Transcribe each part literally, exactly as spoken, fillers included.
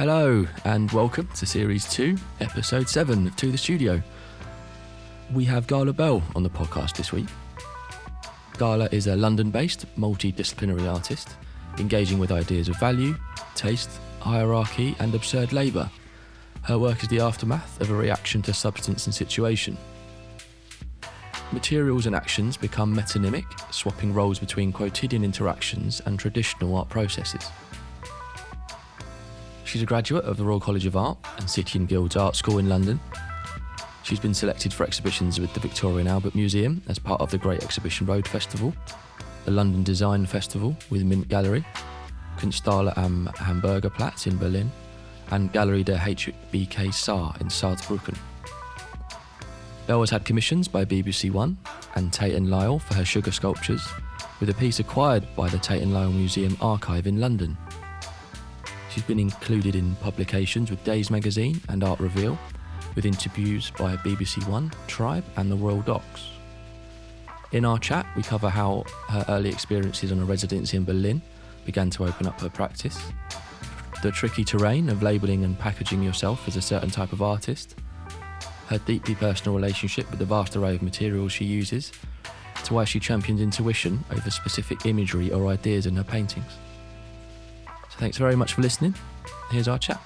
Hello and welcome to Series two, Episode seven of To The Studio. We have Gala Bell on the podcast this week. Gala is a London-based, multidisciplinary artist, engaging with ideas of value, taste, hierarchy and absurd labour. Her work is the aftermath of a reaction to substance and situation. Materials and actions become metonymic, swapping roles between quotidian interactions and traditional art processes. She's a graduate of the Royal College of Art and City and Guilds Art School in London. She's been selected for exhibitions with the Victoria and Albert Museum as part of the Great Exhibition Road Festival, the London Design Festival with Mint Gallery, Kunsthalle am Hamburger Platz in Berlin, and Galerie der H B K Saar in Saarbrücken. Bell has had commissions by B B C One and Tate and Lyle for her sugar sculptures, with a piece acquired by the Tate and Lyle Museum Archive in London. She's been included in publications with Days Magazine and Art Reveal, with interviews by B B C One, Tribe and The Royal Docs. In our chat, we cover how her early experiences on a residency in Berlin began to open up her practice, the tricky terrain of labelling and packaging yourself as a certain type of artist, her deeply personal relationship with the vast array of materials she uses, to why she champions intuition over specific imagery or ideas in her paintings. Thanks very much for listening. Here's our chat.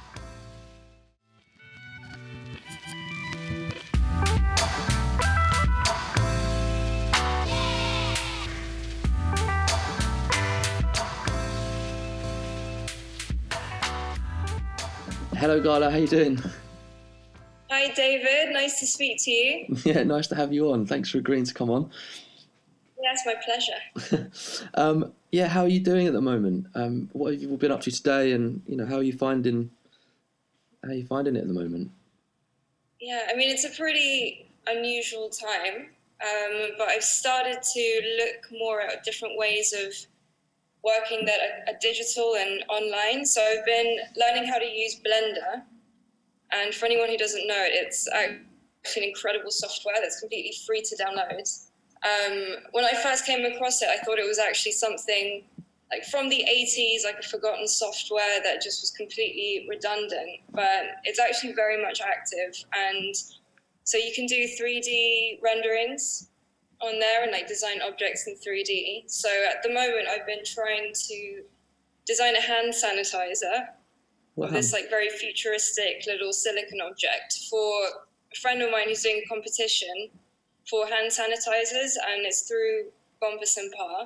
Hello, Gala. How you doing? Hi, David. Nice to speak to you. Yeah, nice to have you on. Thanks for agreeing to come on. Yeah, it's my pleasure. um, yeah, how are you doing at the moment? Um, what have you all been up to today, and you know, how are you finding how are you finding it at the moment? Yeah, I mean, it's a pretty unusual time, um, but I've started to look more at different ways of working that are, are digital and online. So I've been learning how to use Blender, and for anyone who doesn't know it, it's actually an incredible software that's completely free to download. Um, when I first came across it, I thought it was actually something like from the eighties, like a forgotten software that just was completely redundant, but it's actually very much active. And so you can do three D renderings on there and like design objects in three D. So at the moment, I've been trying to design a hand sanitizer. Wow. This like very futuristic little silicon object for a friend of mine who's doing a competition for hand sanitizers, and it's through Bompas and Parr.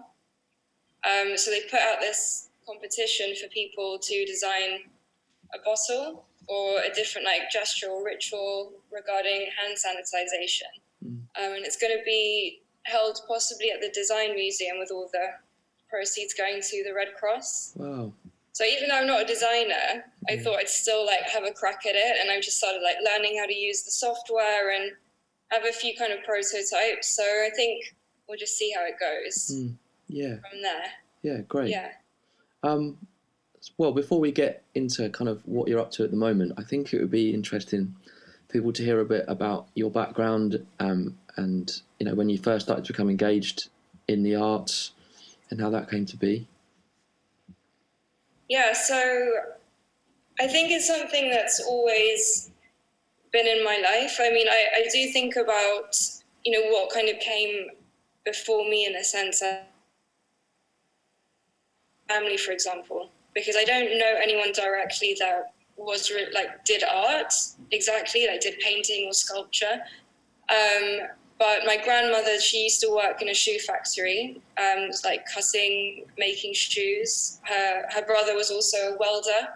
Um, so they put out this competition for people to design a bottle or a different like gesture or ritual regarding hand sanitization. Mm. Um, and it's going to be held possibly at the Design Museum, with all the proceeds going to the Red Cross. Wow. So even though I'm not a designer, yeah. I thought I'd still like have a crack at it, and I just started like learning how to use the software and have a few kind of prototypes, so I think we'll just see how it goes. Mm, yeah. From there. Yeah, great. Yeah. Um, well, before we get into kind of what you're up to at the moment, I think it would be interesting for people to hear a bit about your background, um, and you know, when you first started to become engaged in the arts and how that came to be. Yeah, so I think it's something that's always been in my life. I mean, I, I do think about, you know, what kind of came before me in a sense. Family, for example, because I don't know anyone directly that was re- like did art exactly, like did painting or sculpture. Um, but my grandmother, she used to work in a shoe factory, um, like cutting, making shoes. Her, her brother was also a welder.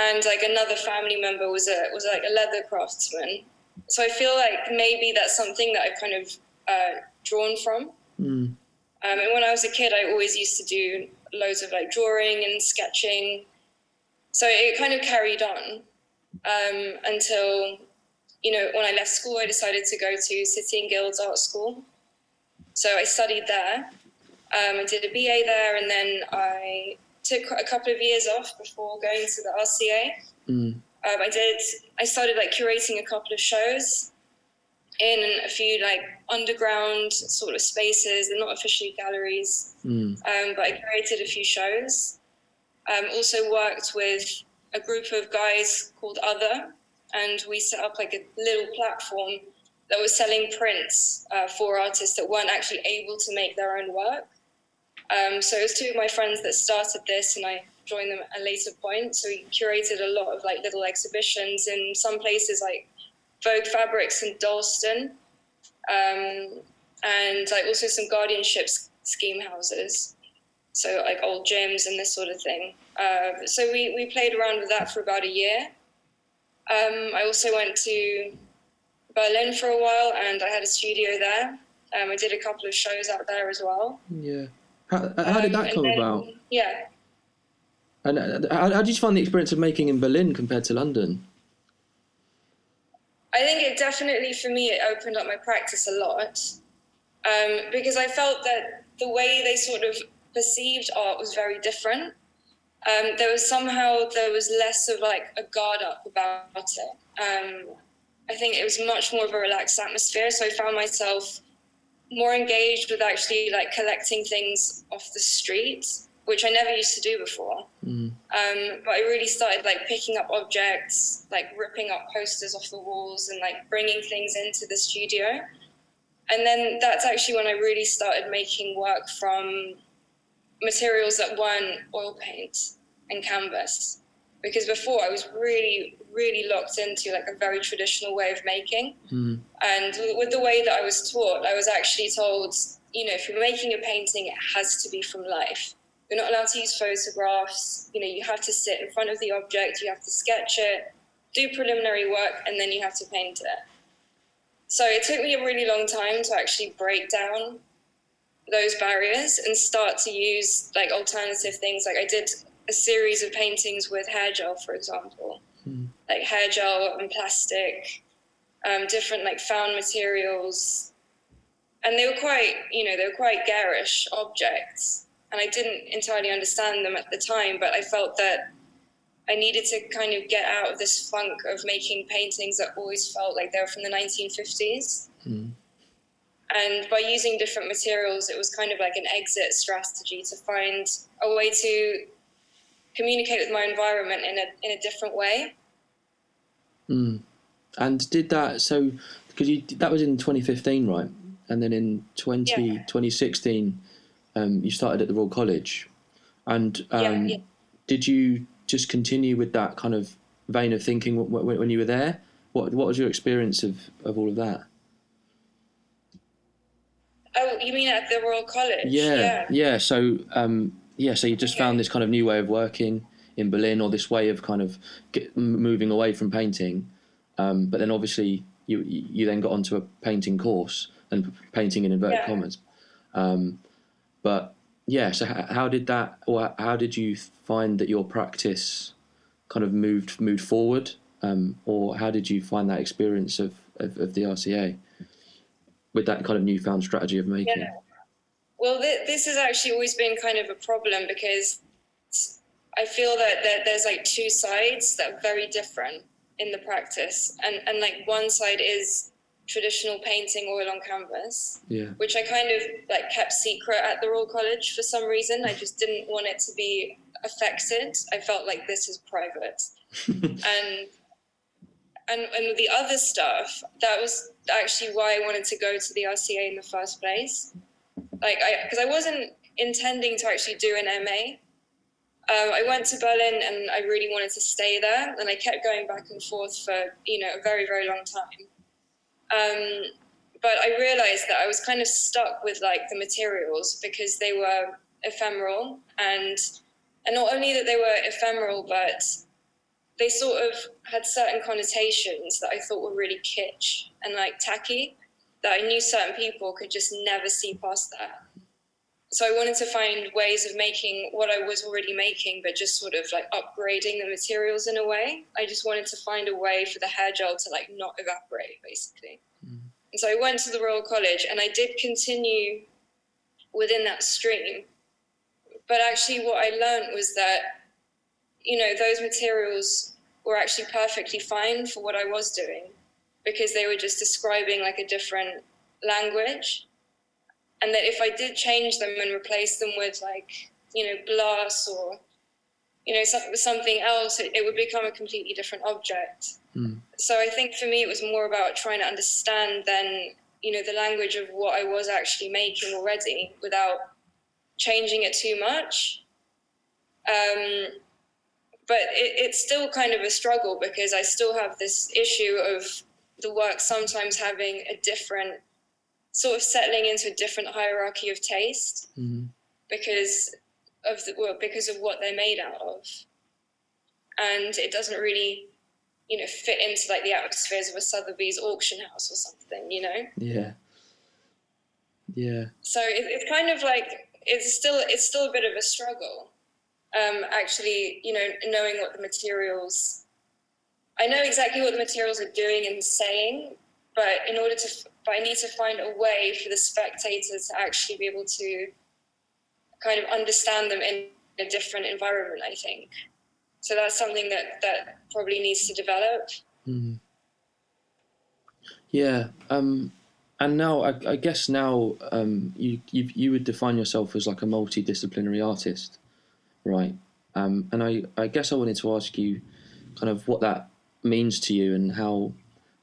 And like another family member was a was like a leather craftsman. So I feel like maybe that's something that I've kind of uh, drawn from. Mm. Um, and when I was a kid, I always used to do loads of like drawing and sketching. So it kind of carried on um, until, you know, when I left school, I decided to go to City and Guilds Art School. So I studied there. Um, I did a B A there, and then I took a couple of years off before going to the R C A. Mm. Um, I did. I started like curating a couple of shows in a few like underground sort of spaces. They're not officially galleries, mm. um, but I curated a few shows. Um, also worked with a group of guys called Other, and we set up like a little platform that was selling prints uh, for artists that weren't actually able to make their own work. Um, so it was two of my friends that started this, and I joined them at a later point. So we curated a lot of like little exhibitions in some places like Vogue Fabrics in Dalston, um, and like also some guardianship scheme houses. So like old gyms and this sort of thing. Uh, so we, we played around with that for about a year. Um, I also went to Berlin for a while, and I had a studio there. Um, I did a couple of shows out there as well. Yeah. How, how did that um, come then, about? Yeah. And how, how did you find the experience of making in Berlin compared to London? I think it definitely, for me, it opened up my practice a lot. Um, because I felt that the way they sort of perceived art was very different. Um, there was somehow, there was less of like a guard up about it. Um, I think it was much more of a relaxed atmosphere. So I found myself more engaged with actually like collecting things off the street, which I never used to do before. Mm. Um, but I really started like picking up objects, like ripping up posters off the walls and like bringing things into the studio. And then that's actually when I really started making work from materials that weren't oil paint and canvas, because before I was really, really locked into like a very traditional way of making. Mm. And with the way that I was taught, I was actually told, you know, if you're making a painting, it has to be from life. You're not allowed to use photographs. You know, you have to sit in front of the object, you have to sketch it, do preliminary work, and then you have to paint it. So it took me a really long time to actually break down those barriers and start to use like alternative things. Like I did a series of paintings with hair gel, for example, mm. like hair gel and plastic, um, different like found materials. And they were quite, you know, they were quite garish objects. And I didn't entirely understand them at the time, but I felt that I needed to kind of get out of this funk of making paintings that always felt like they were from the nineteen fifties. Mm. And by using different materials, it was kind of like an exit strategy to find a way to communicate with my environment in a in a different way. Mm. And did that, so, because you that was in twenty fifteen, right? And then in twenty, yeah. twenty sixteen, um, you started at the Royal College. And um, yeah, yeah. did you just continue with that kind of vein of thinking when you were there? What, what was your experience of, of all of that? Oh, you mean at the Royal College? Yeah, yeah. yeah. So, um, yeah. So you just okay. found this kind of new way of working in Berlin, or this way of kind of get, moving away from painting. Um, but then, obviously, you you then got onto a painting course and painting in inverted yeah. commas. Um, but yeah. So how did that, or how did you find that your practice kind of moved moved forward, um, or how did you find that experience of of, of the R C A? With that kind of newfound strategy of making? Yeah. Well, th- this has actually always been kind of a problem, because I feel that, that there's like two sides that are very different in the practice. And, and like one side is traditional painting, oil on canvas, yeah. which I kind of like kept secret at the Royal College for some reason. I just didn't want it to be affected. I felt like this is private. and And, and the other stuff, that was actually why I wanted to go to the R C A in the first place. Like, I, because I wasn't intending to actually do an M A. Uh, I went to Berlin and I really wanted to stay there, and I kept going back and forth for, you know, a very, very long time. Um, but I realized that I was kind of stuck with like the materials, because they were ephemeral, and and not only that they were ephemeral, but they sort of had certain connotations that I thought were really kitsch and like tacky, that I knew certain people could just never see past that. So I wanted to find ways of making what I was already making, but just sort of like upgrading the materials in a way. I just wanted to find a way for the hair gel to like not evaporate, basically. Mm. And so I went to the Royal College, and I did continue within that stream. But actually what I learned was that, you know, those materials were actually perfectly fine for what I was doing, because they were just describing like a different language. And that if I did change them and replace them with like, you know, glass or you know, something with something else, it, it would become a completely different object. Mm. So I think for me, it was more about trying to understand then, you know, the language of what I was actually making already without changing it too much. Um, but it, it's still kind of a struggle because I still have this issue of the work sometimes having a different, sort of settling into a different hierarchy of taste mm-hmm. because of the, well, because of what they're made out of. And it doesn't really, you know, fit into like the atmospheres of a Sotheby's auction house or something, you know? Yeah. Yeah. So it, it's kind of like, it's still, it's still a bit of a struggle. Um, actually, you know, knowing what the materials, I know exactly what the materials are doing and saying, but in order to, but I need to find a way for the spectators to actually be able to kind of understand them in a different environment, I think. So that's something that, that probably needs to develop. Mm. Yeah. Um, and now, I, I guess now um, you, you you would define yourself as like a multidisciplinary artist, right? Um, and I, I guess I wanted to ask you kind of what that means to you and how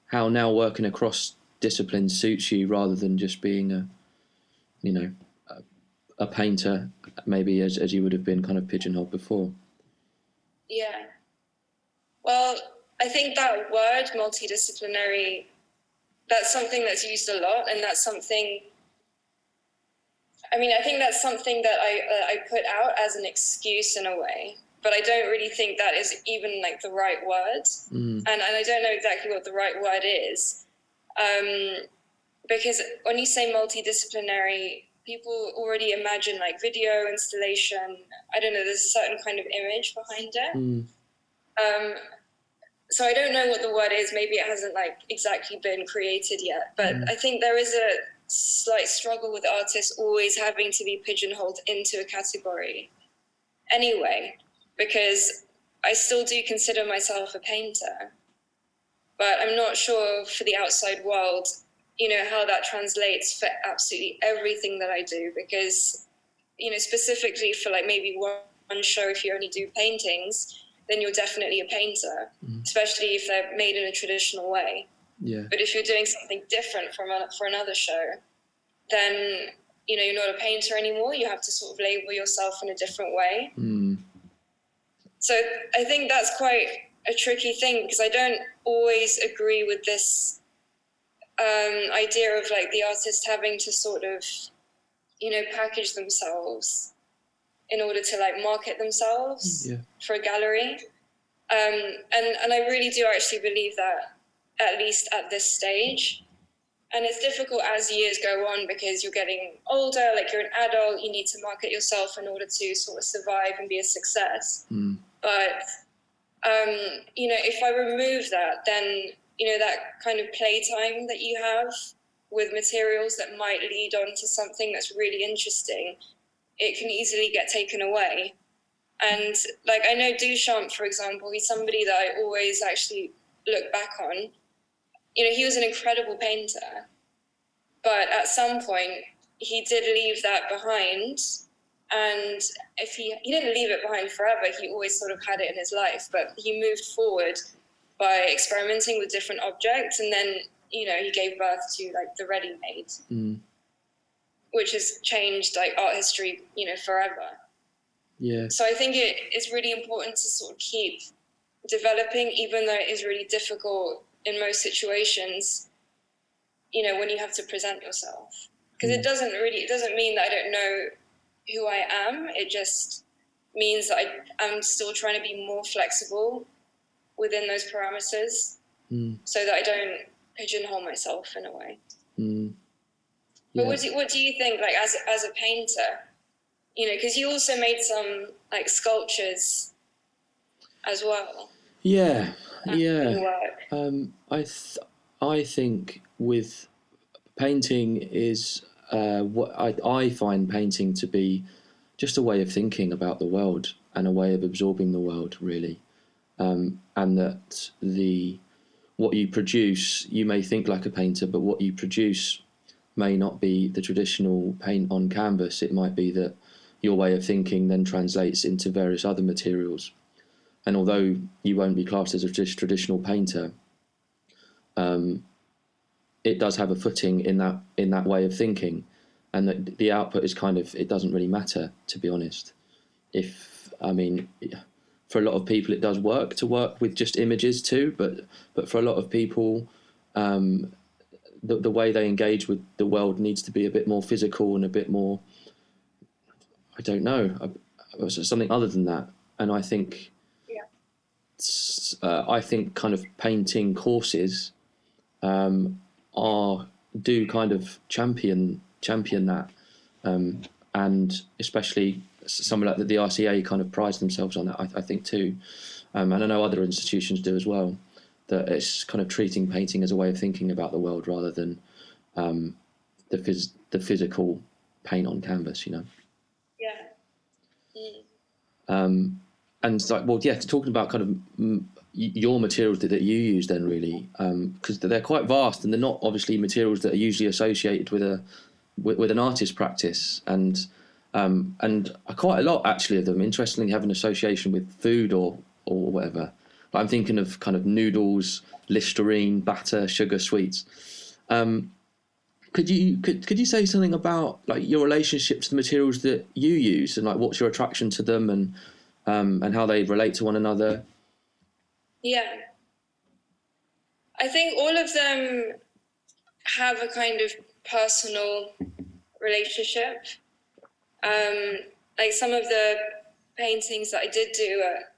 how now working across discipline suits you rather than just being a, you know, a, a painter, maybe as, as you would have been kind of pigeonholed before. Yeah. Well, I think that word multidisciplinary, that's something that's used a lot, and that's something, I mean, I think that's something that I uh, I put out as an excuse in a way, but I don't really think that is even like the right word. Mm. And, and I don't know exactly what the right word is. Um, because when you say multidisciplinary, people already imagine like video installation. I don't know, there's a certain kind of image behind it. Mm. Um, so I don't know what the word is. Maybe it hasn't like exactly been created yet, but mm. I think there is a slight struggle with artists always having to be pigeonholed into a category anyway, because I still do consider myself a painter. But I'm not sure for the outside world, you know, how that translates for absolutely everything that I do, because, you know, specifically for like maybe one show, if you only do paintings, then you're definitely a painter, mm. especially if they're made in a traditional way. Yeah. But if you're doing something different from a, for another show, then, you know, you're not a painter anymore. You have to sort of label yourself in a different way. Mm. So I think that's quite a tricky thing, because I don't always agree with this um, idea of like the artist having to sort of, you know, package themselves in order to like market themselves yeah. for a gallery. Um, and, and I really do actually believe that, at least at this stage. And it's difficult as years go on because you're getting older, like you're an adult, you need to market yourself in order to sort of survive and be a success. Mm. But Um, you know, if I remove that, then, you know, that kind of playtime that you have with materials that might lead on to something that's really interesting, it can easily get taken away. And like, I know Duchamp, for example, he's somebody that I always actually look back on. You know, he was an incredible painter, but at some point he did leave that behind. And if he, he didn't leave it behind forever, he always sort of had it in his life, but he moved forward by experimenting with different objects. And then, you know, he gave birth to like the ready-made, mm. which has changed like art history, you know, forever. Yeah. So I think it, it's really important to sort of keep developing, even though it is really difficult in most situations, you know, when you have to present yourself, because mm. it doesn't really, it doesn't mean that I don't know who I am. It just means that I, I'm still trying to be more flexible within those parameters mm. so that I don't pigeonhole myself in a way. Mm. Yeah. But what do, what do you think, like, as, as a painter, you know, because you also made some, like, sculptures as well. Yeah, yeah. Um, I, th- I think with painting is... Uh, what I, I find painting to be just a way of thinking about the world and a way of absorbing the world, really. Um, and that the what you produce, you may think like a painter, but what you produce may not be the traditional paint on canvas. It might be that your way of thinking then translates into various other materials. And although you won't be classed as a traditional painter, um, it does have a footing in that in that way of thinking, and that the output is kind of, it doesn't really matter, to be honest. If I mean, for a lot of people, it does work to work with just images too, but but for a lot of people, um, the, the way they engage with the world needs to be a bit more physical and a bit more, I don't know, something other than that. And I think, yeah. uh, I think kind of painting courses um, are do kind of champion champion that, um, and especially somewhere like the, the R C A kind of prides themselves on that. I, I think too, um, and I know other institutions do as well. That it's kind of treating painting as a way of thinking about the world rather than um, the phys- the physical paint on canvas, you know. Um, and like, well, yeah, talking about kind of m- your materials that, that you use then really, because um, they're quite vast and they're not obviously materials that are usually associated with a with, with an artist's practice, and um, and quite a lot actually of them interestingly have an association with food or or whatever. But I'm thinking of kind of noodles, Listerine, batter, sugar, sweets. Um, Could you could could you say something about like your relationship to the materials that you use, and like what's your attraction to them, and um, and how they relate to one another? Yeah, I think all of them have a kind of personal relationship. Um, like some of the paintings that I did do at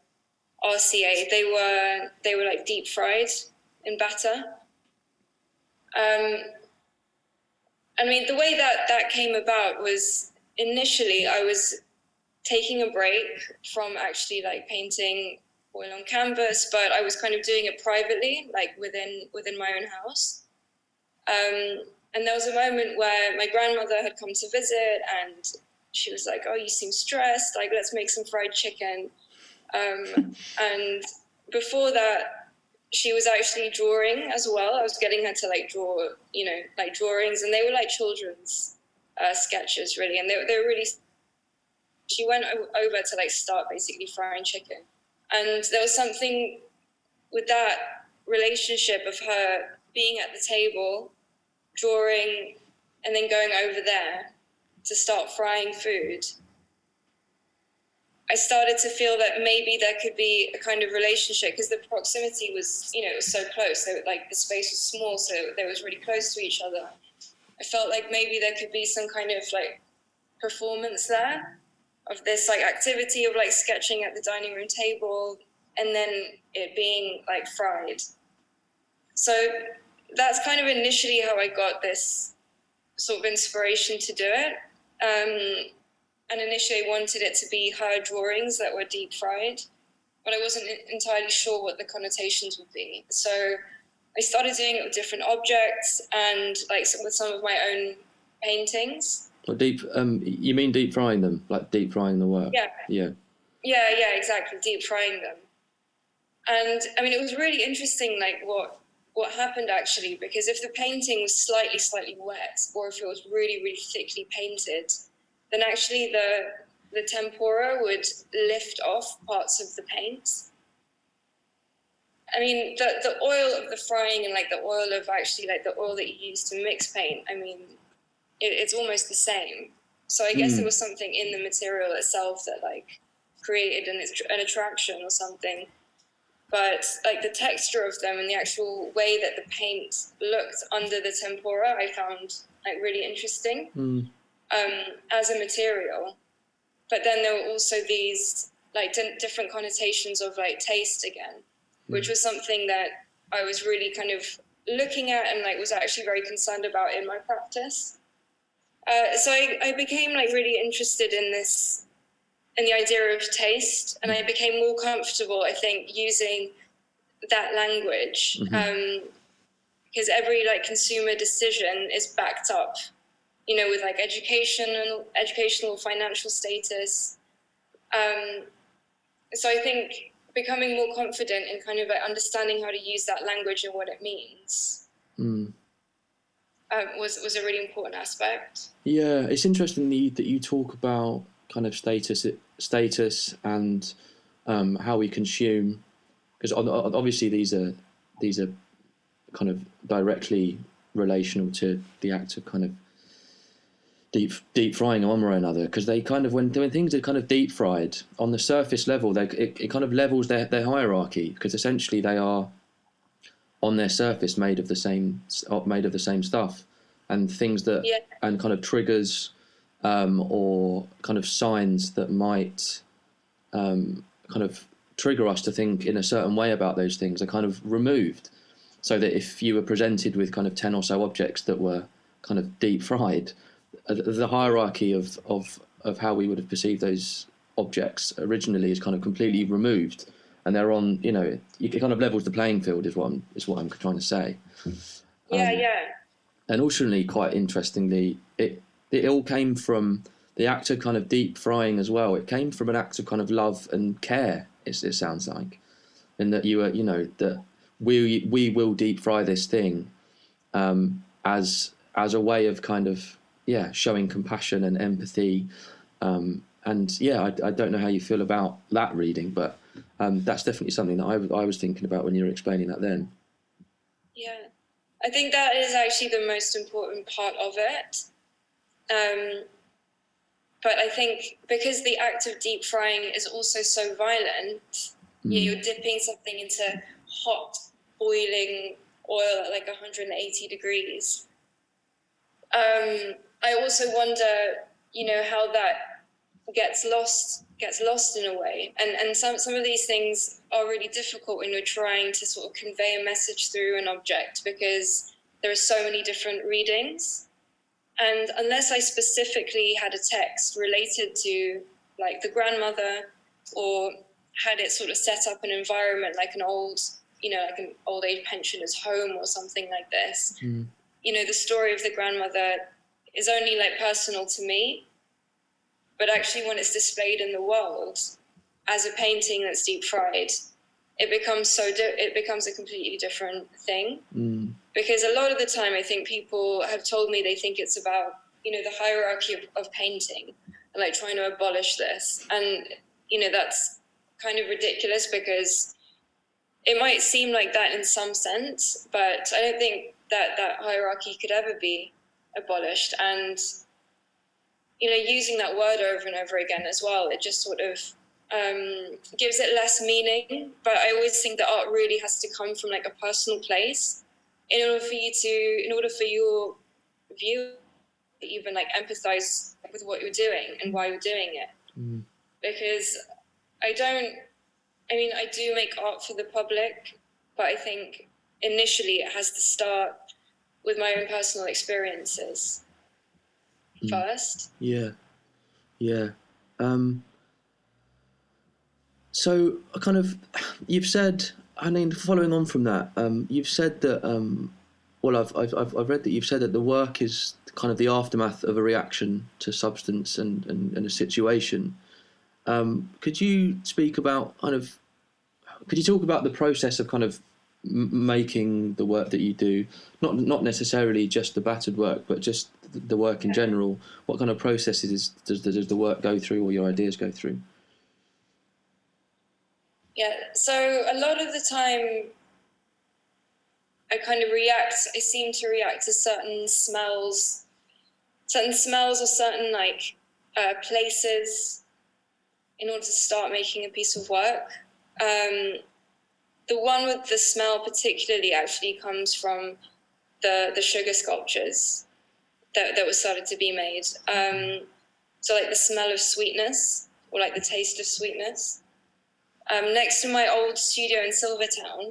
R C A, they were they were like deep fried in batter. Um, I mean, the way that that came about was initially I was taking a break from actually like painting oil on canvas, but I was kind of doing it privately, like within within my own house. Um, and there was a moment where my grandmother had come to visit and she was like, oh, you seem stressed, like let's make some fried chicken. Um, and before that, she was actually drawing as well. I was getting her to like draw, you know, like drawings, and they were like children's uh, sketches really. And they, they were really, she went over to like start basically frying chicken. And there was something with that relationship of her being at the table, drawing, and then going over there to start frying food. I started to feel that maybe there could be a kind of relationship because the proximity was, you know, it was so close. So like the space was small, so they was really close to each other. I felt like maybe there could be some kind of like performance there of this like activity of like sketching at the dining room table and then it being like fried. So that's kind of initially how I got this sort of inspiration to do it. Um, And initially I wanted it to be her drawings that were deep fried, but I wasn't entirely sure what the connotations would be. So I started doing it with different objects and like with some of my own paintings. Well, deep, um, you mean deep frying them, like deep frying the work? Yeah. Yeah, yeah, yeah, exactly, deep frying them. And I mean, it was really interesting, like what, what happened actually, because if the painting was slightly, slightly wet, or if it was really, really thickly painted, then actually the the tempera would lift off parts of the paint. I mean, the, the oil of the frying and like the oil of actually like the oil that you use to mix paint, I mean, it, it's almost the same. So I guess mm. There was something in the material itself that like created an, an attraction or something. But like the texture of them and the actual way that the paint looked under the tempera, I found like really interesting. Mm. Um, as a material, but then there were also these like d- different connotations of like taste again, which was something that I was really kind of looking at and like was actually very concerned about in my practice. Uh, so I, I became like really interested in this, in the idea of taste, and I became more comfortable, I think, using that language, because mm-hmm. um, every like consumer decision is backed up, you know, with like education and educational financial status. Um, so I think becoming more confident in kind of like understanding how to use that language and what it means mm. um, was was a really important aspect. Yeah, it's interesting that you, that you talk about kind of status status and um, how we consume, because obviously these are these are kind of directly relational to the act of kind of deep deep frying one way or another, because they kind of when when things are kind of deep fried on the surface level, they it, it kind of levels their, their hierarchy, because essentially they are on their surface made of the same made of the same stuff, and things that yeah. and kind of triggers um, or kind of signs that might um, kind of trigger us to think in a certain way about those things are kind of removed, so that if you were presented with kind of ten or so objects that were kind of deep fried, the hierarchy of, of, of how we would have perceived those objects originally is kind of completely removed, and they're on, you know, it kind of levels the playing field is what I'm, is what I'm trying to say. Yeah, um, yeah. And also, quite interestingly, it, it all came from the act of kind of deep frying as well. It came from an act of kind of love and care, it, it sounds like, and that you were, you know, that we we will deep fry this thing um, as as a way of kind of, yeah, showing compassion and empathy, um, and yeah, I, I don't know how you feel about that reading, but um, that's definitely something that I, I was thinking about when you were explaining that then. Yeah, I think that is actually the most important part of it. Um, but I think because the act of deep frying is also so violent, mm. you're dipping something into hot boiling oil at like one hundred eighty degrees. Um, I also wonder, you know, how that gets lost, gets lost in a way. And and some, some of these things are really difficult when you're trying to sort of convey a message through an object, because there are so many different readings. And unless I specifically had a text related to like the grandmother, or had it sort of set up an environment like an old, you know, like an old age pensioner's home or something like this, mm. you know, the story of the grandmother is only like personal to me, but actually when it's displayed in the world as a painting that's deep fried, it becomes so, di- it becomes a completely different thing. Mm. Because a lot of the time I think people have told me they think it's about, you know, the hierarchy of, of painting, and like trying to abolish this. And, you know, that's kind of ridiculous, because it might seem like that in some sense, but I don't think that that hierarchy could ever be abolished. And, you know, using that word over and over again as well, it just sort of um, gives it less meaning. But I always think that art really has to come from like a personal place in order for you to, in order for your view, even like empathize with what you're doing and why you're doing it. Mm. Because I don't, I mean, I do make art for the public, but I think initially it has to start with my own personal experiences first. Yeah. Yeah. Um, so kind of, you've said, I mean, following on from that, um, you've said that, um, well, I've, I've, I've read that you've said that the work is kind of the aftermath of a reaction to substance and, and, and a situation. Um, could you speak about kind of, could you talk about the process of kind of making the work that you do, not not necessarily just the battered work, but just the work in general? What kind of processes does the, does the work go through, or your ideas go through? Yeah, so a lot of the time I kind of react, I seem to react to certain smells, certain smells or certain like uh, places in order to start making a piece of work. Um, The one with the smell particularly actually comes from the the sugar sculptures that, that were started to be made. Um, so like the smell of sweetness, or like the taste of sweetness. Um, next to my old studio in Silvertown,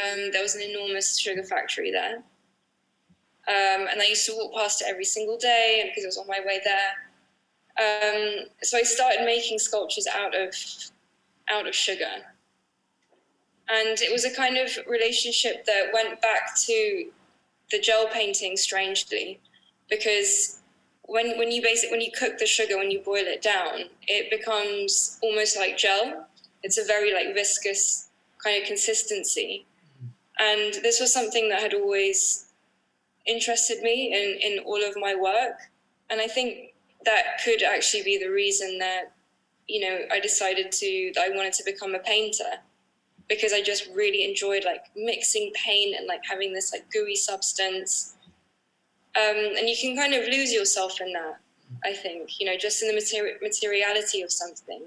um, there was an enormous sugar factory there. Um, and I used to walk past it every single day because it was on my way there. Um, so I started making sculptures out of out of sugar. And it was a kind of relationship that went back to the gel painting strangely, because when when you basic when you cook the sugar, when you boil it down, it becomes almost like gel. It's a very like viscous kind of consistency. And this was something that had always interested me in, in all of my work. And I think that could actually be the reason that, you know, I decided to, that I wanted to become a painter, because I just really enjoyed like mixing paint and like having this like gooey substance. Um, and you can kind of lose yourself in that, I think, you know, just in the material materiality of something,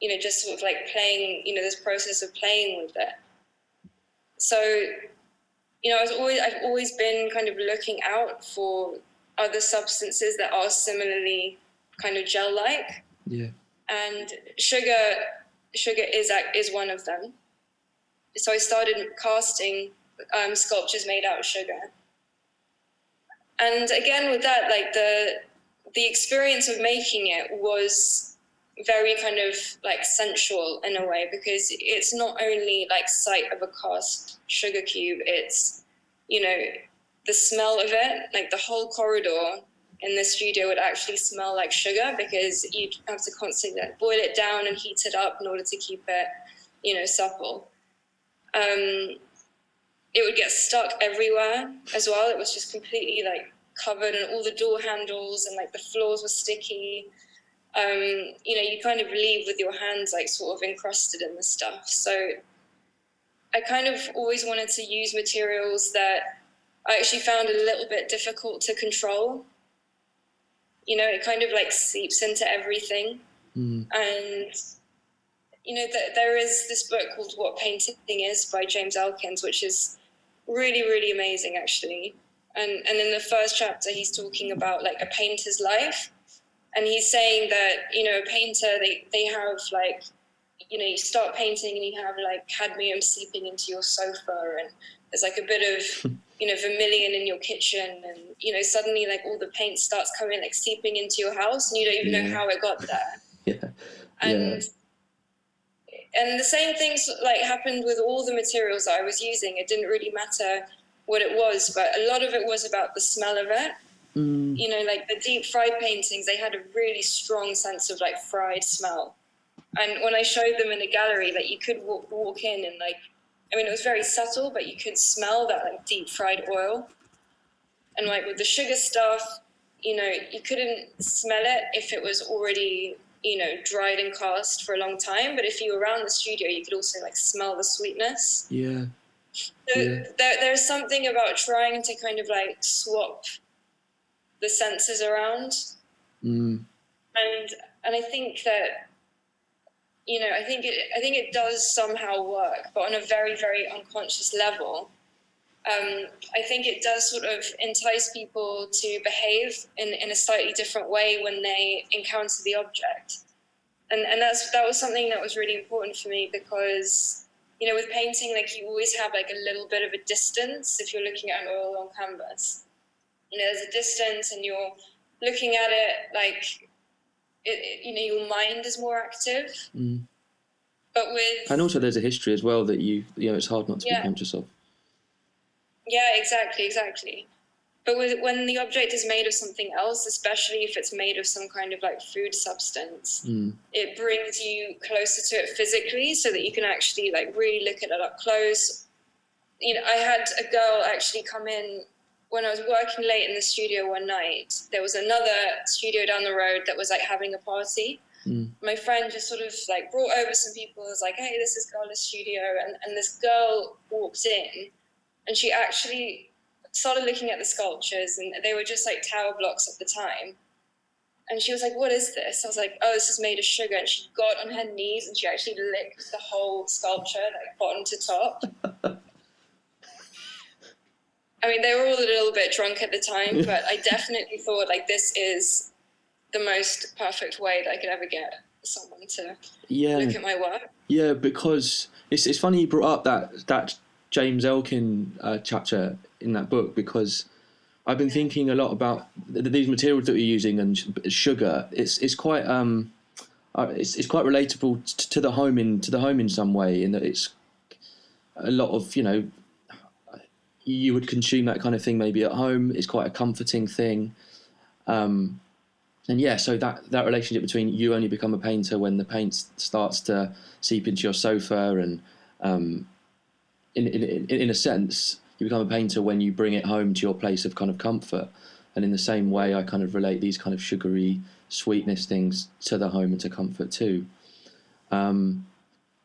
you know, just sort of like playing, you know, this process of playing with it. So, you know, I was always, I've always been kind of looking out for other substances that are similarly kind of gel-like. Yeah. And sugar, sugar is is one of them. So I started casting um, sculptures made out of sugar. And again, with that, like the the experience of making it was very kind of like sensual in a way, because it's not only like sight of a cast sugar cube, it's, you know, the smell of it, like the whole corridor in the studio would actually smell like sugar, because you'd have to constantly like boil it down and heat it up in order to keep it, you know, supple. Um, it would get stuck everywhere as well. It was just completely like covered, and all the door handles and like the floors were sticky. Um, you know, you kind of leave with your hands like sort of encrusted in the stuff. So I kind of always wanted to use materials that I actually found a little bit difficult to control. You know, it kind of like seeps into everything. Mm. And, you know, th- there is this book called What Painting Is by James Elkins, which is really, really amazing, actually. And and in the first chapter, he's talking about like a painter's life. And he's saying that, you know, a painter, they, they have like, you know, you start painting and you have like cadmium seeping into your sofa, and there's like a bit of, you know, vermilion in your kitchen, and, you know, suddenly like all the paint starts coming, like seeping into your house, and you don't even yeah. know how it got there. yeah. And yeah. And the same things like happened with all the materials that I was using. It didn't really matter what it was, but a lot of it was about the smell of it. Mm. You know, like the deep fried paintings, they had a really strong sense of like fried smell. And when I showed them in a gallery, like you could walk, walk in and like, I mean, it was very subtle, but you could smell that like deep fried oil. And like with the sugar stuff, you know, you couldn't smell it if it was already, you know, dried and cast for a long time. But if you were around the studio, you could also like smell the sweetness. Yeah. So yeah. There, there's something about trying to kind of like swap the senses around. Mm. And, and I think that, you know, I think it, I think it does somehow work, but on a very, very unconscious level. Um, I think it does sort of entice people to behave in, in a slightly different way when they encounter the object. And and that's that was something that was really important for me, because, you know, with painting, like you always have like a little bit of a distance if you're looking at an oil on canvas. You know, there's a distance and you're looking at it like, it, you know, your mind is more active. Mm. But with... And also there's a history as well that you, you know, it's hard not to yeah. be conscious of. Yeah, exactly, exactly. But with, when the object is made of something else, especially if it's made of some kind of like food substance, mm. it brings you closer to it physically so that you can actually like really look at it up close. You know, I had a girl actually come in when I was working late in the studio one night. There was another studio down the road that was like having a party. Mm. My friend just sort of like brought over some people, was like, hey, this is Gala's studio. And, and this girl walked in. And she actually started looking at the sculptures, and they were just like tower blocks at the time. And she was like, what is this? I was like, oh, this is made of sugar. And she got on her knees and she actually licked the whole sculpture, like bottom to top. I mean, they were all a little bit drunk at the time, but I definitely thought like this is the most perfect way that I could ever get someone to yeah. look at my work. Yeah, because it's it's funny you brought up that that James Elkin uh, chapter in that book, because I've been thinking a lot about th- these materials that we're using and sh- sugar. It's it's quite um, uh, it's it's quite relatable t- to the home in to the home in some way, in that it's a lot of, you know, you would consume that kind of thing maybe at home. It's quite a comforting thing, um, and yeah. So that that relationship between you only become a painter when the paint starts to seep into your sofa and. Um, In, in in a sense, you become a painter when you bring it home to your place of kind of comfort. And in the same way, I kind of relate these kind of sugary sweetness things to the home and to comfort too. Um,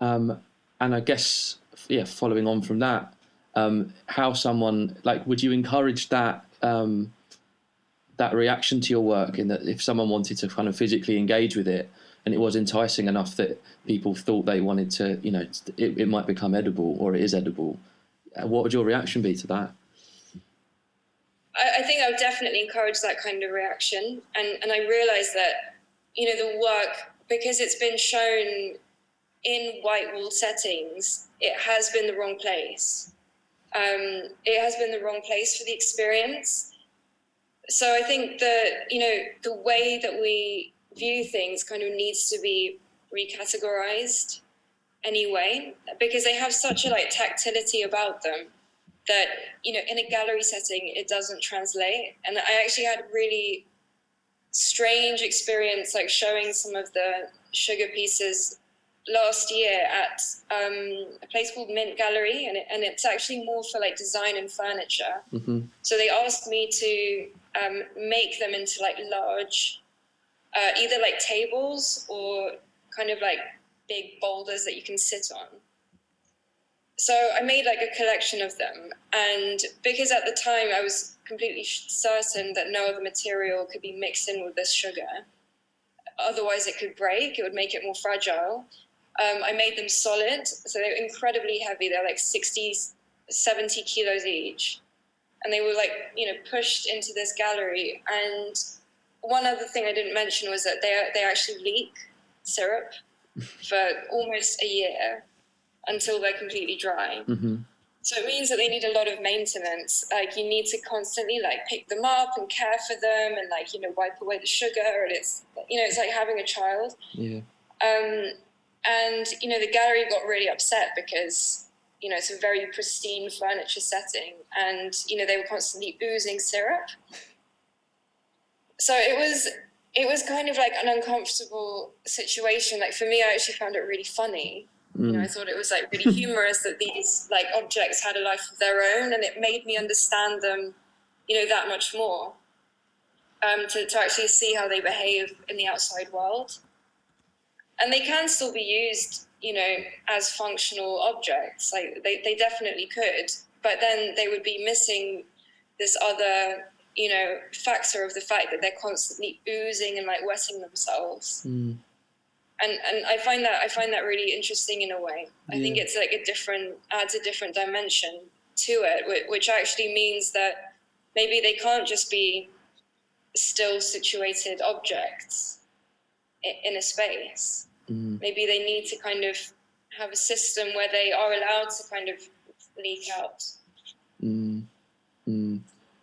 um, and I guess, yeah, following on from that, um, how someone, like, would you encourage that um, that reaction to your work, in that if someone wanted to kind of physically engage with it and it was enticing enough that people thought they wanted to, you know, it, it might become edible, or it is edible, what would your reaction be to that? I think I would definitely encourage that kind of reaction. And, and I realise that, you know, the work, because it's been shown in white wall settings, it has been the wrong place. Um, it has been the wrong place for the experience. So I think that, you know, the way that we view things kind of needs to be recategorised anyway, because they have such a, like, tactility about them, that, you know, in a gallery setting, it doesn't translate. And I actually had a really strange experience, like, showing some of the sugar pieces last year at um, a place called Mint Gallery, and, it, and it's actually more for, like, design and furniture. Mm-hmm. So they asked me to um, make them into, like, large, uh, either, like, tables or kind of, like, big boulders that you can sit on. So I made, like, a collection of them, and because at the time I was completely certain that no other material could be mixed in with this sugar, otherwise it could break, it would make it more fragile. Um, I made them solid, so they were incredibly heavy. They're like sixty, seventy kilos each, and they were, like, you know, pushed into this gallery. And one other thing I didn't mention was that they they actually leak syrup for almost a year, until they're completely dry. Mm-hmm. So it means that they need a lot of maintenance. Like, you need to constantly, like, pick them up and care for them and, like, you know, wipe away the sugar. And it's, you know, it's like having a child. Yeah. Um, and, you know, the gallery got really upset because, you know, it's a very pristine furniture setting, and, you know, they were constantly oozing syrup. So it was... it was kind of, like, an uncomfortable situation. Like, for me, I actually found it really funny. You know, I thought it was, like, really humorous that these, like, objects had a life of their own, and it made me understand them, you know, that much more, um, to, to actually see how they behave in the outside world. And they can still be used, you know, as functional objects. Like, they, they definitely could, but then they would be missing this other, you know, factor of the fact that they're constantly oozing and, like, wetting themselves. Mm. And and I find that I find that really interesting in a way. I yeah. think it's like a different, adds a different dimension to it, which actually means that maybe they can't just be still situated objects in a space. Mm. Maybe they need to kind of have a system where they are allowed to kind of leak out. Mm. Mm.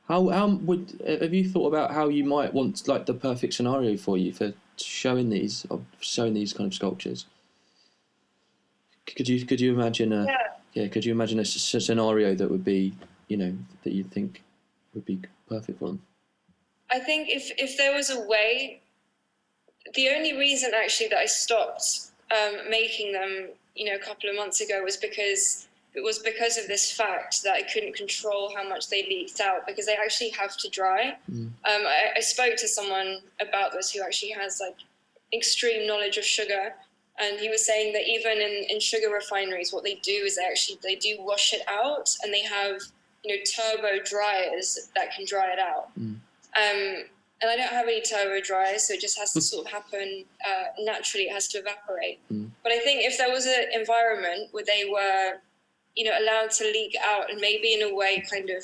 How how would have you thought about how you might want, like, the perfect scenario for you for showing these showing these kind of sculptures? Could you could you imagine a yeah, yeah could you imagine a, a scenario that would be, you know, that you think would be perfect for them? I think if if there was a way, the only reason actually that I stopped um, making them, you know, a couple of months ago was because it was because of this fact that I couldn't control how much they leaked out, because they actually have to dry. Mm. Um, I, I spoke to someone about this who actually has, like, extreme knowledge of sugar, and he was saying that even in, in sugar refineries, what they do is they actually they do wash it out, and they have, you know, turbo dryers that can dry it out. Mm. Um, and I don't have any turbo dryers, so it just has to sort of happen uh, naturally. It has to evaporate. Mm. But I think if there was an environment where they were, you know, allowed to leak out and maybe in a way kind of,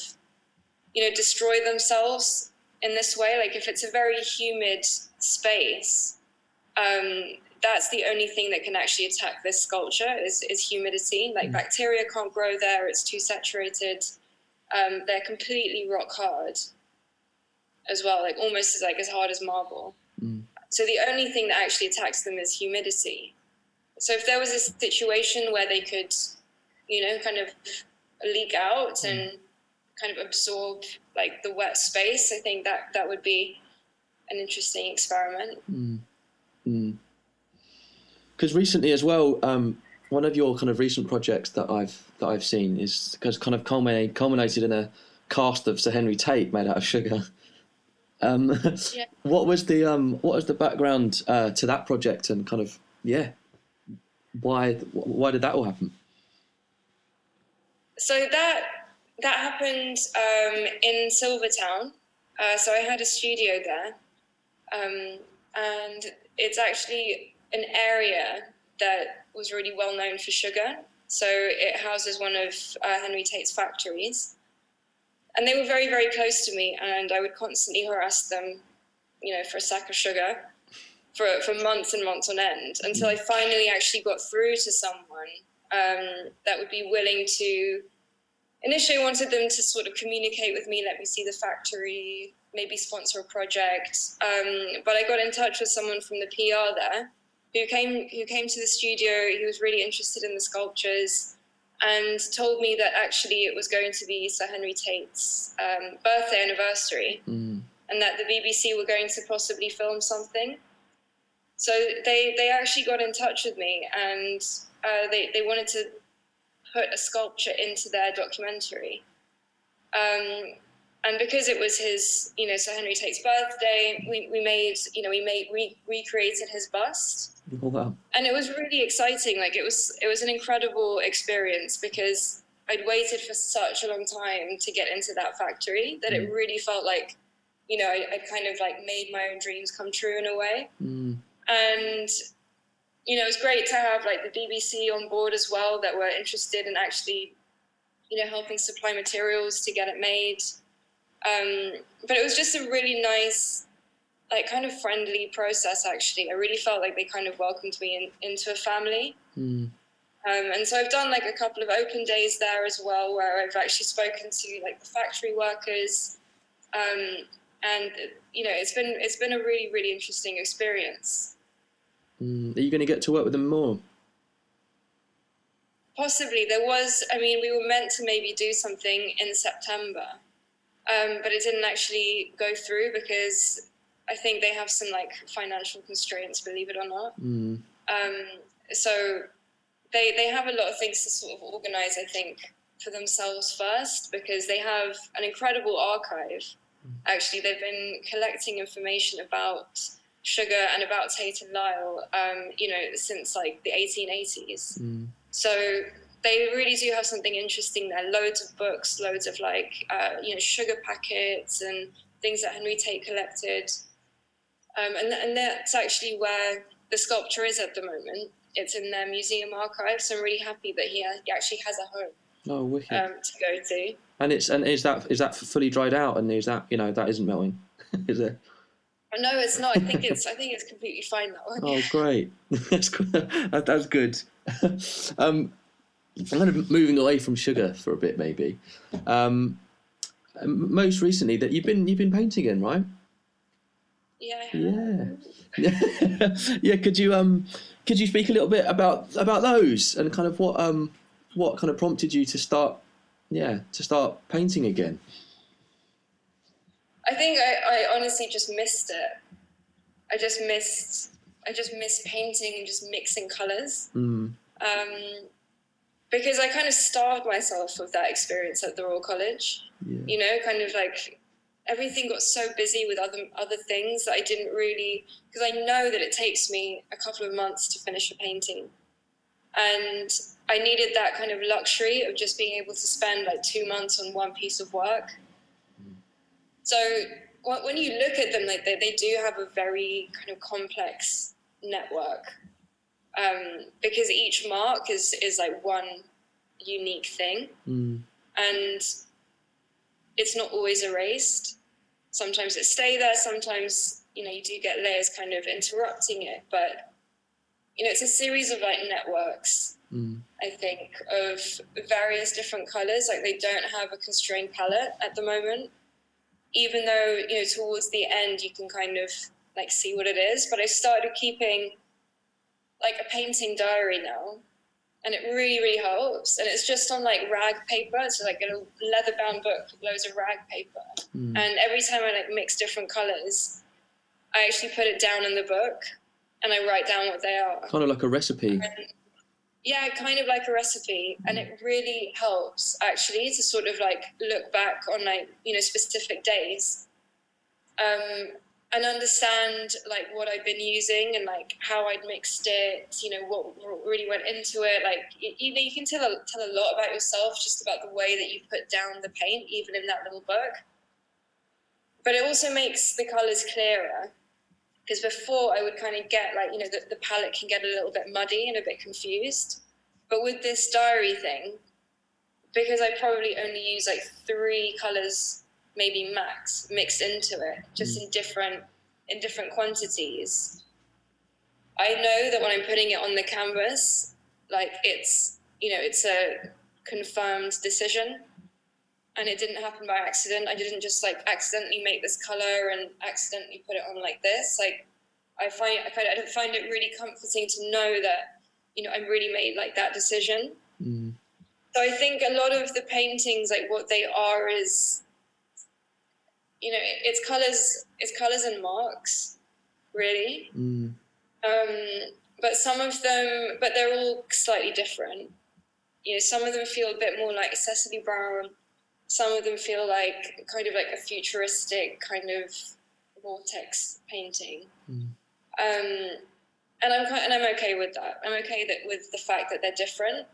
you know, destroy themselves in this way. Like, if it's a very humid space, um, that's the only thing that can actually attack this sculpture is, is humidity. Like, mm. bacteria can't grow there, it's too saturated. Um, they're completely rock hard as well, like almost as, like, as hard as marble. Mm. So the only thing that actually attacks them is humidity. So if there was a situation where they could, you know, kind of leak out and kind of absorb, like, the wet space, I think that that would be an interesting experiment. Mm. Mm. 'Cause recently as well, um, one of your kind of recent projects that I've that I've seen is 'cause kind of culminated, culminated in a cast of Sir Henry Tate made out of sugar. Um, yeah. What was the um, what was the background uh, to that project, and kind of yeah, why why did that all happen? So that that happened um, in Silvertown. Uh, so I had a studio there, um, and it's actually an area that was really well known for sugar. So it houses one of uh, Henry Tate's factories. And they were very, very close to me, and I would constantly harass them, you know, for a sack of sugar for for months and months on end, until I finally actually got through to someone um, that would be willing to. Initially, I wanted them to sort of communicate with me, let me see the factory, maybe sponsor a project. Um, but I got in touch with someone from the P R there, who came who came to the studio. He was really interested in the sculptures, and told me that actually it was going to be Sir Henry Tate's um, birthday anniversary, mm. and that the B B C were going to possibly film something. So they they actually got in touch with me, and uh, they, they wanted to put a sculpture into their documentary. Um, and because it was his, you know, Sir Henry Tate's birthday, we, we made, you know, we made, we recreated his bust. Oh, wow. And it was really exciting. Like it was, it was an incredible experience, because I'd waited for such a long time to get into that factory that mm. it really felt like, you know, I, I kind of like made my own dreams come true in a way. Mm. And, you know, it was great to have like the B B C on board as well, that were interested in actually, you know, helping supply materials to get it made. Um, but it was just a really nice, like kind of friendly process, actually. I really felt like they kind of welcomed me in, into a family. Mm. Um, and so I've done like a couple of open days there as well, where I've actually spoken to like the factory workers. Um, and, you know, it's been, it's been a really, really interesting experience. Mm. Are you going to get to work with them more? Possibly. There was, I mean, we were meant to maybe do something in September, um, but it didn't actually go through because I think they have some like financial constraints, believe it or not. Mm. Um, so they they have a lot of things to sort of organize, I think, for themselves first, because they have an incredible archive. Mm. Actually, they've been collecting information about sugar and about Tate and Lyle, um, you know, since like the eighteen eighties. Mm. So they really do have something interesting there. Loads of books, loads of like, uh, you know, sugar packets and things that Henry Tate collected. Um, and, and that's actually where the sculpture is at the moment. It's in their museum archive, so I'm really happy that he, ha- he actually has a home. Oh, wicked! Um, to go to. And it's and is that is that fully dried out? And is that, you know, that isn't melting, is it? No, it's not. I think it's I think it's completely fine, that one. Oh, great! That's good. That's good. um, I'm kind of moving away from sugar for a bit, maybe. Um, most recently, that you've been you've been painting in, right? Yeah. Yeah. yeah. Could you um could you speak a little bit about about those, and kind of what um what kind of prompted you to start yeah to start painting again? I think I, I honestly just missed it. I just missed I just missed painting and just mixing colours. Mm. Um, because I kind of starved myself of that experience at the Royal College. Yeah. You know, kind of like everything got so busy with other other things that I didn't really, because I know that it takes me a couple of months to finish a painting. And I needed that kind of luxury of just being able to spend like two months on one piece of work. Mm. So when you look at them, like they, they do have a very kind of complex network, um, because each mark is, is like one unique thing. Mm. And it's not always erased. Sometimes it stays there. Sometimes, you know, you do get layers kind of interrupting it, but you know, it's a series of like networks, mm. I think, of various different colors. Like they don't have a constrained palette at the moment, even though, you know, towards the end you can kind of like see what it is. But I started keeping like a painting diary now, and it really, really helps. And it's just on like rag paper. So like a leather bound book with loads of rag paper. Mm. And every time I like mix different colors, I actually put it down in the book and I write down what they are. Kind of like a recipe. And, yeah, kind of like a recipe. Mm. And it really helps actually to sort of like look back on like, you know, specific days um, and understand like what I'd been using and like how I'd mixed it, you know, what really went into it. Like, you know, you can tell a, tell a lot about yourself just about the way that you put down the paint, even in that little book. But it also makes the colors clearer, because before I would kind of get like, you know, the, the palette can get a little bit muddy and a bit confused. But with this diary thing, because I probably only use like three colors, maybe max, mixed into it, just mm. in different in different quantities. I know that when I'm putting it on the canvas, like it's, you know, it's a confirmed decision. And it didn't happen by accident. I didn't just like accidentally make this color and accidentally put it on like this. Like, I find I find, I find it really comforting to know that, you know, I really made like that decision. Mm. So I think a lot of the paintings, like what they are is, you know, it's colors, it's colors and marks, really. Mm. Um, but some of them, but they're all slightly different. You know, some of them feel a bit more like Cecily Brown. Some of them feel like kind of like a futuristic kind of vortex painting. Mm. Um, and I'm quite, and I'm okay with that. I'm okay that with the fact that they're different,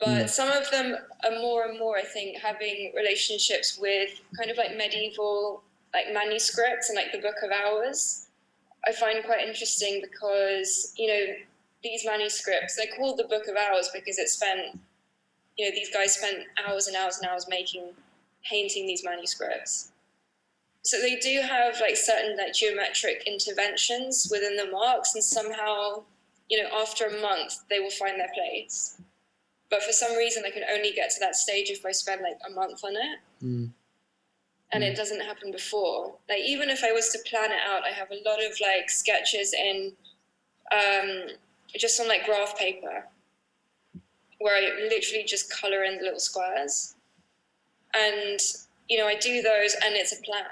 but mm. some of them are more and more, I think, having relationships with kind of like medieval, like manuscripts and like the Book of Hours. I find quite interesting because, you know, these manuscripts, they're called the Book of Hours because it spent, you know, these guys spent hours and hours and hours making, painting these manuscripts. So they do have like certain like geometric interventions within the marks, and somehow, you know, after a month, they will find their place. But for some reason, I can only get to that stage if I spend like a month on it. Mm. And mm. it doesn't happen before. Like, even if I was to plan it out, I have a lot of like sketches in, um, just on like graph paper, where I literally just color in the little squares. And, you know, I do those and it's a plan,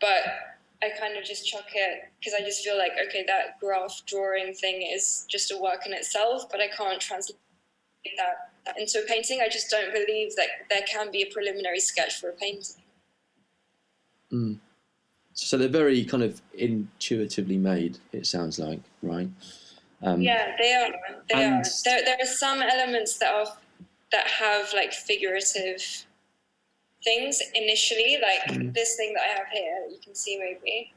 but I kind of just chuck it because I just feel like, okay, that graph drawing thing is just a work in itself, but I can't translate that into a painting. I just don't believe that there can be a preliminary sketch for a painting. Mm. So they're very kind of intuitively made, it sounds like, right? Um, yeah, they are. They are. There, there are some elements that are that have like figurative things initially, like mm. this thing that I have here that you can see maybe.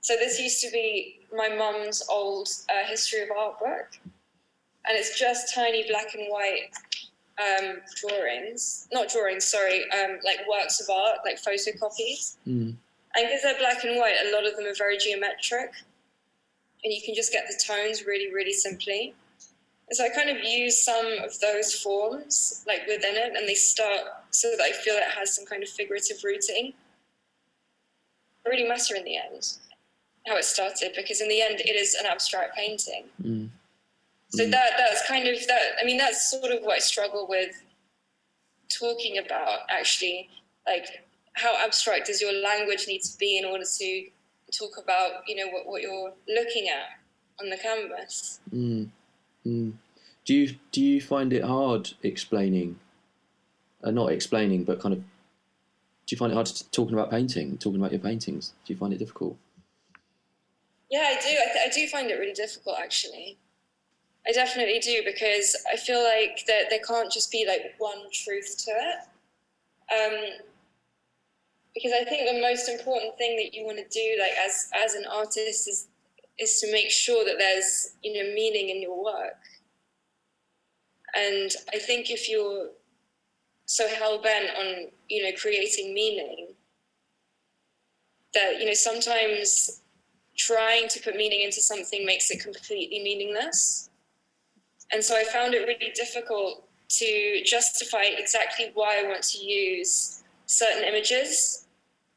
So this used to be my mum's old uh, history of art book, and it's just tiny black and white um, drawings, not drawings, sorry, um, like works of art, like photocopies. Mm. And because they're black and white, a lot of them are very geometric. And you can just get the tones really, really simply. And so I kind of use some of those forms like within it, and they start so that I feel it has some kind of figurative rooting. It really matter in the end how it started, because in the end it is an abstract painting. Mm. So mm. that that's kind of that. I mean, that's sort of what I struggle with talking about, actually. Like, how abstract does your language need to be in order to talk about, you know, what, what you're looking at on the canvas. Mm. Mm. Do you do you find it hard explaining, uh, not explaining, but kind of, do you find it hard to, talking about painting, talking about your paintings? Do you find it difficult? Yeah, I do. I, th- I do find it really difficult, actually. I definitely do, because I feel like that there can't just be like one truth to it. Um, Because I think the most important thing that you want to do, like as as an artist, is is to make sure that there's, you know, meaning in your work. And I think if you're so hell bent on, you know, creating meaning, that, you know, sometimes trying to put meaning into something makes it completely meaningless. And so I found it really difficult to justify exactly why I want to use certain images.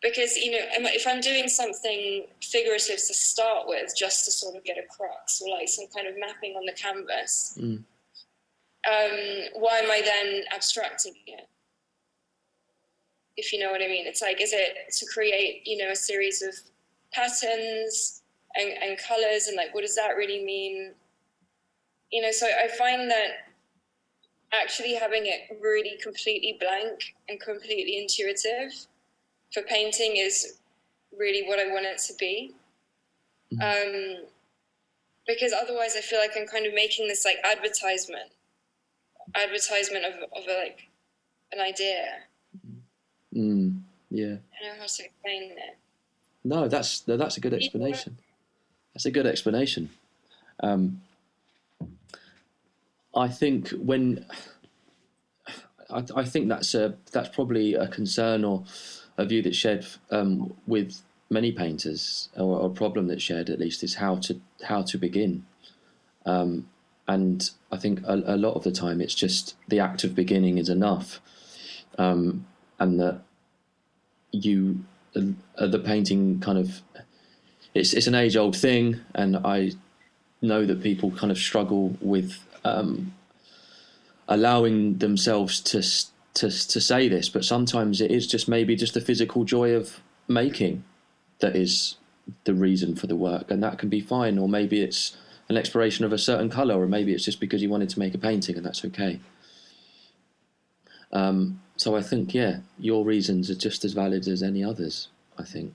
Because, you know, if I'm doing something figurative to start with, just to sort of get a crux or like some kind of mapping on the canvas, mm. um, why am I then abstracting it? If you know what I mean, it's like, is it to create, you know, a series of patterns and, and colors, and like, what does that really mean? You know, so I find that actually having it really completely blank and completely intuitive for painting is really what I want it to be. Mm-hmm. Um, because otherwise I feel like I'm kind of making this like advertisement, advertisement of, of a, like an idea. Mm, yeah. I don't know how to explain it. No, that's, no, that's a good explanation. That's a good explanation. Um, I think when, I, I think that's a, that's probably a concern or a view that's shared um, with many painters, or a problem that's shared at least, is how to how to begin. Um, and I think a, a lot of the time it's just the act of beginning is enough, um, and that you uh, the painting kind of it's it's an age old thing, and I know that people kind of struggle with um, allowing themselves to to to say this, but sometimes it is just maybe just the physical joy of making that is the reason for the work, and that can be fine. Or maybe it's an exploration of a certain colour, or maybe it's just because you wanted to make a painting, and that's okay. Um, so I think, yeah, your reasons are just as valid as any others, I think.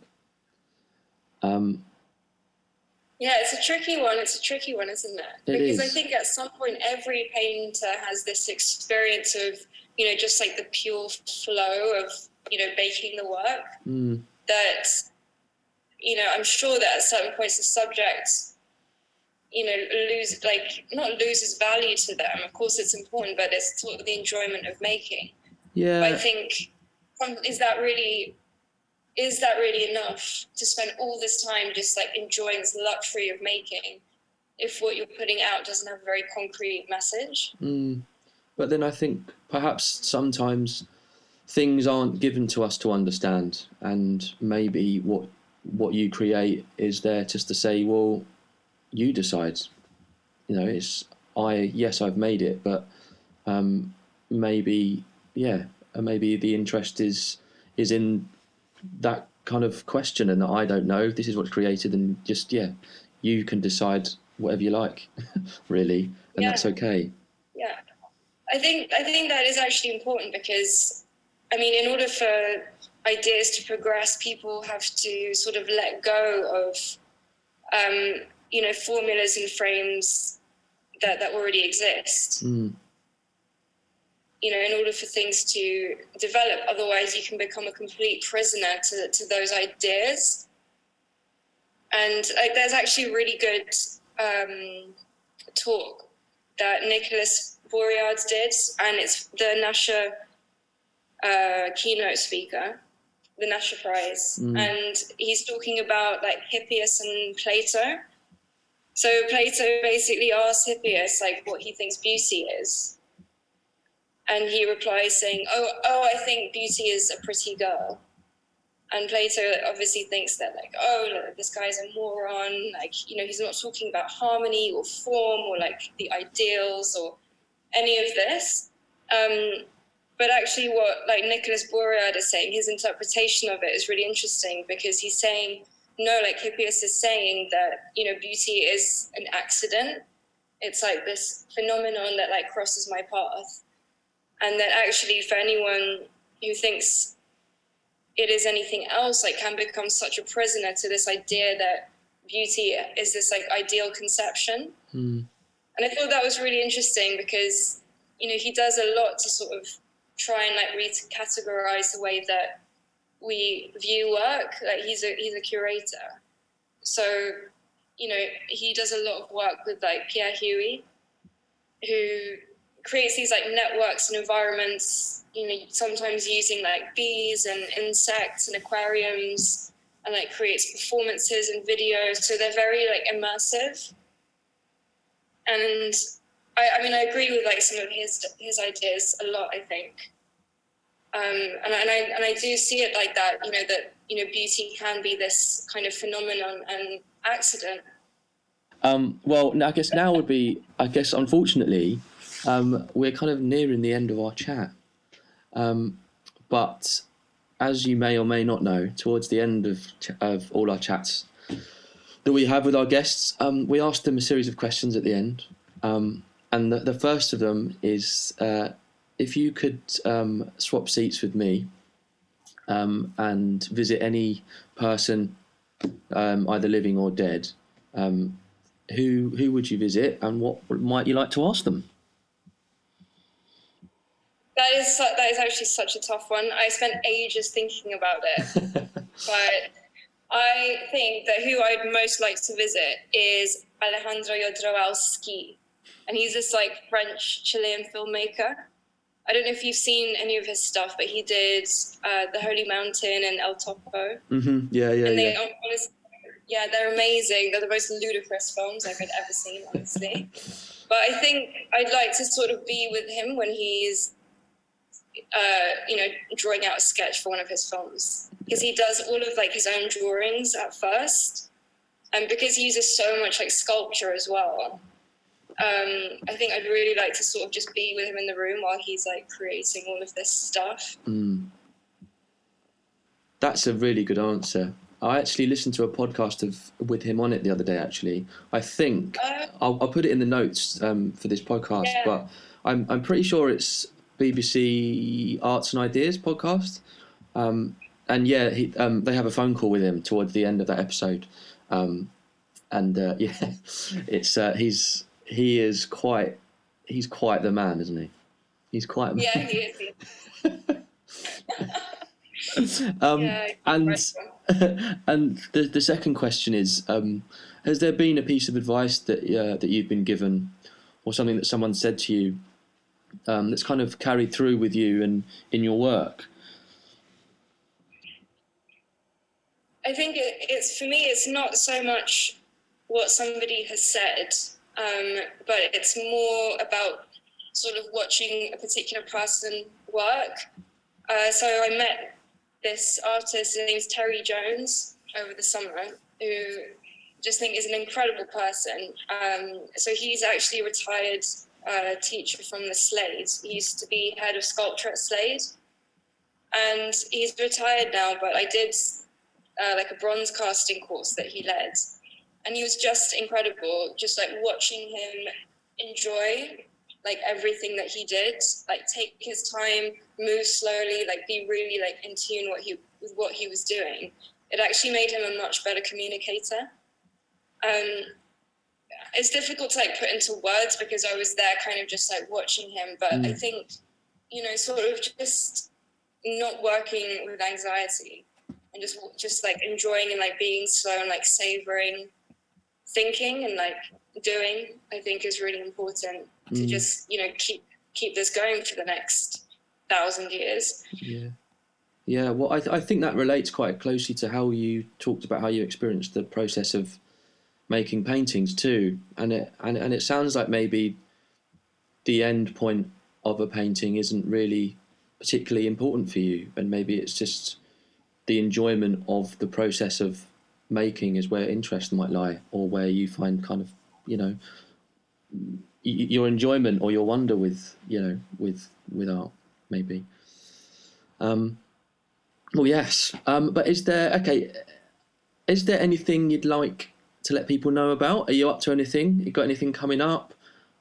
Um, yeah, it's a tricky one. It's a tricky one, isn't it? It because is. I think at some point every painter has this experience of, you know, just like the pure flow of, you know, making the work mm. that... You know, I'm sure that at certain points the subject, you know, lose like not loses value to them. Of course, it's important, but it's sort of the enjoyment of making. Yeah. But I think is that really is that really enough to spend all this time just like enjoying this luxury of making if what you're putting out doesn't have a very concrete message? Mm. But then I think perhaps sometimes things aren't given to us to understand, and maybe what. what you create is there just to say, well, you decide, you know, it's, I, yes, I've made it, but um, maybe, yeah, maybe the interest is, is in that kind of question, and that I don't know, this is what's created, and just, yeah, you can decide whatever you like, really, and yeah. That's okay. Yeah. I think, I think that is actually important because, I mean, in order for ideas to progress, people have to sort of let go of, um, you know, formulas and frames that, that already exist. Mm. You know, in order for things to develop, otherwise you can become a complete prisoner to, to those ideas. And like, there's actually a really good um, talk that Nicolas Bourriardes did, and it's the Nasher uh, keynote speaker. The Nasher Prize, mm. and he's talking about like Hippias and Plato. So Plato basically asks Hippias like what he thinks beauty is, and he replies saying, "Oh, oh, I think beauty is a pretty girl." And Plato obviously thinks that like, "Oh, look, this guy's a moron." Like, you know, he's not talking about harmony or form or like the ideals or any of this. Um, But actually what like Nicolas Bourriardes is saying, his interpretation of it is really interesting because he's saying, no, like Hippias is saying that, you know, beauty is an accident. It's like this phenomenon that like crosses my path. And that actually for anyone who thinks it is anything else, like can become such a prisoner to this idea that beauty is this like ideal conception. Mm. And I thought that was really interesting because, you know, he does a lot to sort of try and like recategorize the way that we view work. Like he's a he's a curator, so you know he does a lot of work with like Pierre Huet, who creates these like networks and environments. You know, sometimes using like bees and insects and aquariums, and like creates performances and videos. So they're very like immersive. And I, I mean, I agree with like some of his his ideas a lot. I think, um, and, and I and I do see it like that. You know that you know beauty can be this kind of phenomenon and accident. Um, well, I guess now would be I guess unfortunately, um, we're kind of nearing the end of our chat. Um, but as you may or may not know, towards the end of of all our chats that we have with our guests, um, we ask them a series of questions at the end. Um, And the, the first of them is, uh, if you could um, swap seats with me um, and visit any person, um, either living or dead. Um, who who would you visit, and what might you like to ask them? That is that is actually such a tough one. I spent ages thinking about it, but I think that who I'd most like to visit is Alejandro Jodorowsky, and he's this like French Chilean filmmaker. I don't know if you've seen any of his stuff, but he did uh, The Holy Mountain and El Topo. Mm-hmm. Yeah, yeah, and they yeah. Honestly, yeah, they're amazing. They're the most ludicrous films I've ever seen, honestly. But I think I'd like to sort of be with him when he's, uh, you know, drawing out a sketch for one of his films, because he does all of like his own drawings at first, and because he uses so much like sculpture as well. Um, I think I'd really like to sort of just be with him in the room while he's like creating all of this stuff. Mm. That's a really good answer. I actually listened to a podcast of with him on it the other day. Actually, I think uh, I'll, I'll put it in the notes um, for this podcast. Yeah. But I'm I'm pretty sure it's B B C Arts and Ideas podcast. Um, and yeah, he, um, they have a phone call with him towards the end of that episode. Um, and uh, yeah, it's uh, he's. He is quite, he's quite the man, isn't he? He's quite a man. Yeah, he is. um, yeah, and and the, the second question is, um, has there been a piece of advice that uh, that you've been given, or something that someone said to you um, that's kind of carried through with you and in your work? I think it, it's, for me, it's not so much what somebody has said, Um, but it's more about sort of watching a particular person work. Uh, so I met this artist, his name's Terry Jones, over the summer, who I just think is an incredible person. Um, so he's actually a retired uh, teacher from the Slade. He used to be head of sculpture at Slade, and he's retired now, but I did uh, like a bronze casting course that he led. And he was just incredible, just like watching him enjoy like everything that he did, like take his time, move slowly, like be really like in tune what he, with what he was doing. It actually made him a much better communicator. Um, it's difficult to like put into words, because I was there kind of just like watching him, but mm. I think, you know, sort of just not working with anxiety, and just just like enjoying and like being slow and like savoring thinking and like doing, I think is really important mm. to just, you know, keep keep this going for the next thousand years. Yeah, yeah. Well, I th- I think that relates quite closely to how you talked about how you experienced the process of making paintings too, and it and and it sounds like maybe the end point of a painting isn't really particularly important for you, and maybe it's just the enjoyment of the process of making is where interest might lie, or where you find kind of, you know, y- your enjoyment or your wonder with, you know, with with art, maybe. Um, well, yes. Um, but is there, okay, is there anything you'd like to let people know about? Are you up to anything? You got anything coming up?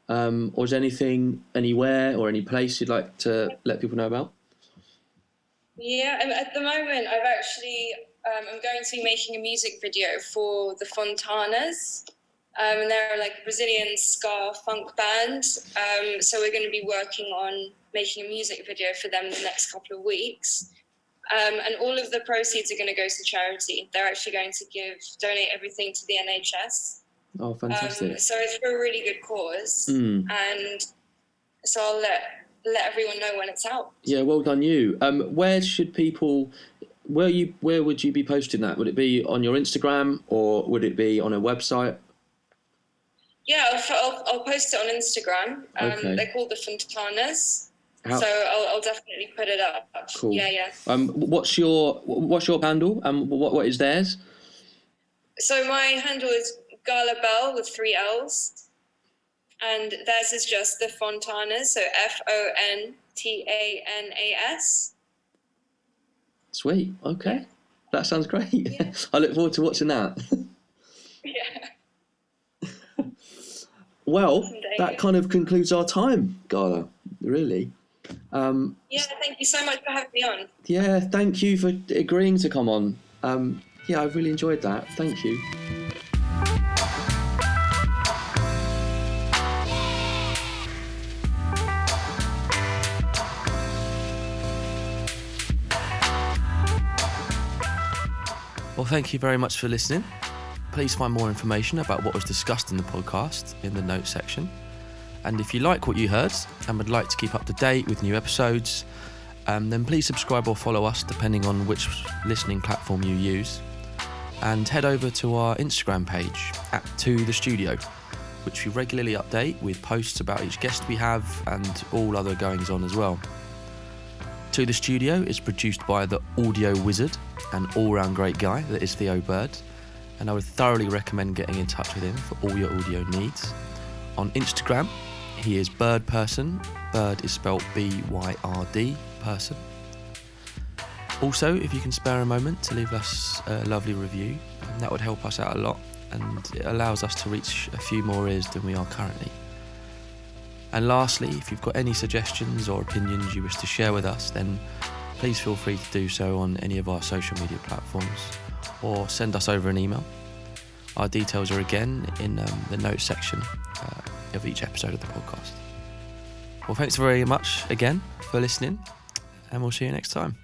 Um, or is there anything anywhere or any place you'd like to let people know about? Yeah, at the moment, I've actually, um, I'm going to be making a music video for The Fontanas, um, and they're like a Brazilian ska funk band, um, so we're going to be working on making a music video for them in the next couple of weeks, um, and all of the proceeds are going to go to charity. They're actually going to give, donate everything to the N H S. Oh, fantastic. Um, so it's for a really good cause, mm. and so I'll let... let everyone know when it's out. Yeah, well done you. Um, where should people, where you, where would you be posting that? Would it be on your Instagram, or would it be on a website? Yeah, I'll, I'll, I'll post it on Instagram. Um, okay. They're called The Fontanas. How? So I'll, I'll definitely put it up. Cool. Yeah, yeah. Um, what's your, what's your handle? Um, what, what is theirs? So my handle is Gala Bell with three L's. And theirs is just The Fontanas, so F O N T A N A S. Sweet, okay. Yeah. That sounds great. Yeah. I look forward to watching that. Yeah. Well, that kind of concludes our time, Gala, really. Um, yeah, thank you so much for having me on. Yeah, thank you for agreeing to come on. Um, yeah, I've really enjoyed that. Thank you. Well, thank you very much for listening. Please find more information about what was discussed in the podcast in the notes section. And if you like what you heard and would like to keep up to date with new episodes, um, then please subscribe or follow us depending on which listening platform you use. And head over to our Instagram page, at To The Studio, which we regularly update with posts about each guest we have and all other goings-on as well. To The Studio is produced by the audio wizard and all-round great guy that is Theo Bird, and I would thoroughly recommend getting in touch with him for all your audio needs. On Instagram, he is Bird Person. Bird is spelled B Y R D, person. Also, if you can spare a moment to leave us a lovely review, that would help us out a lot, and it allows us to reach a few more ears than we are currently. And lastly, if you've got any suggestions or opinions you wish to share with us, then please feel free to do so on any of our social media platforms, or send us over an email. Our details are again in um, the notes section uh, of each episode of the podcast. Well, thanks very much again for listening, and we'll see you next time.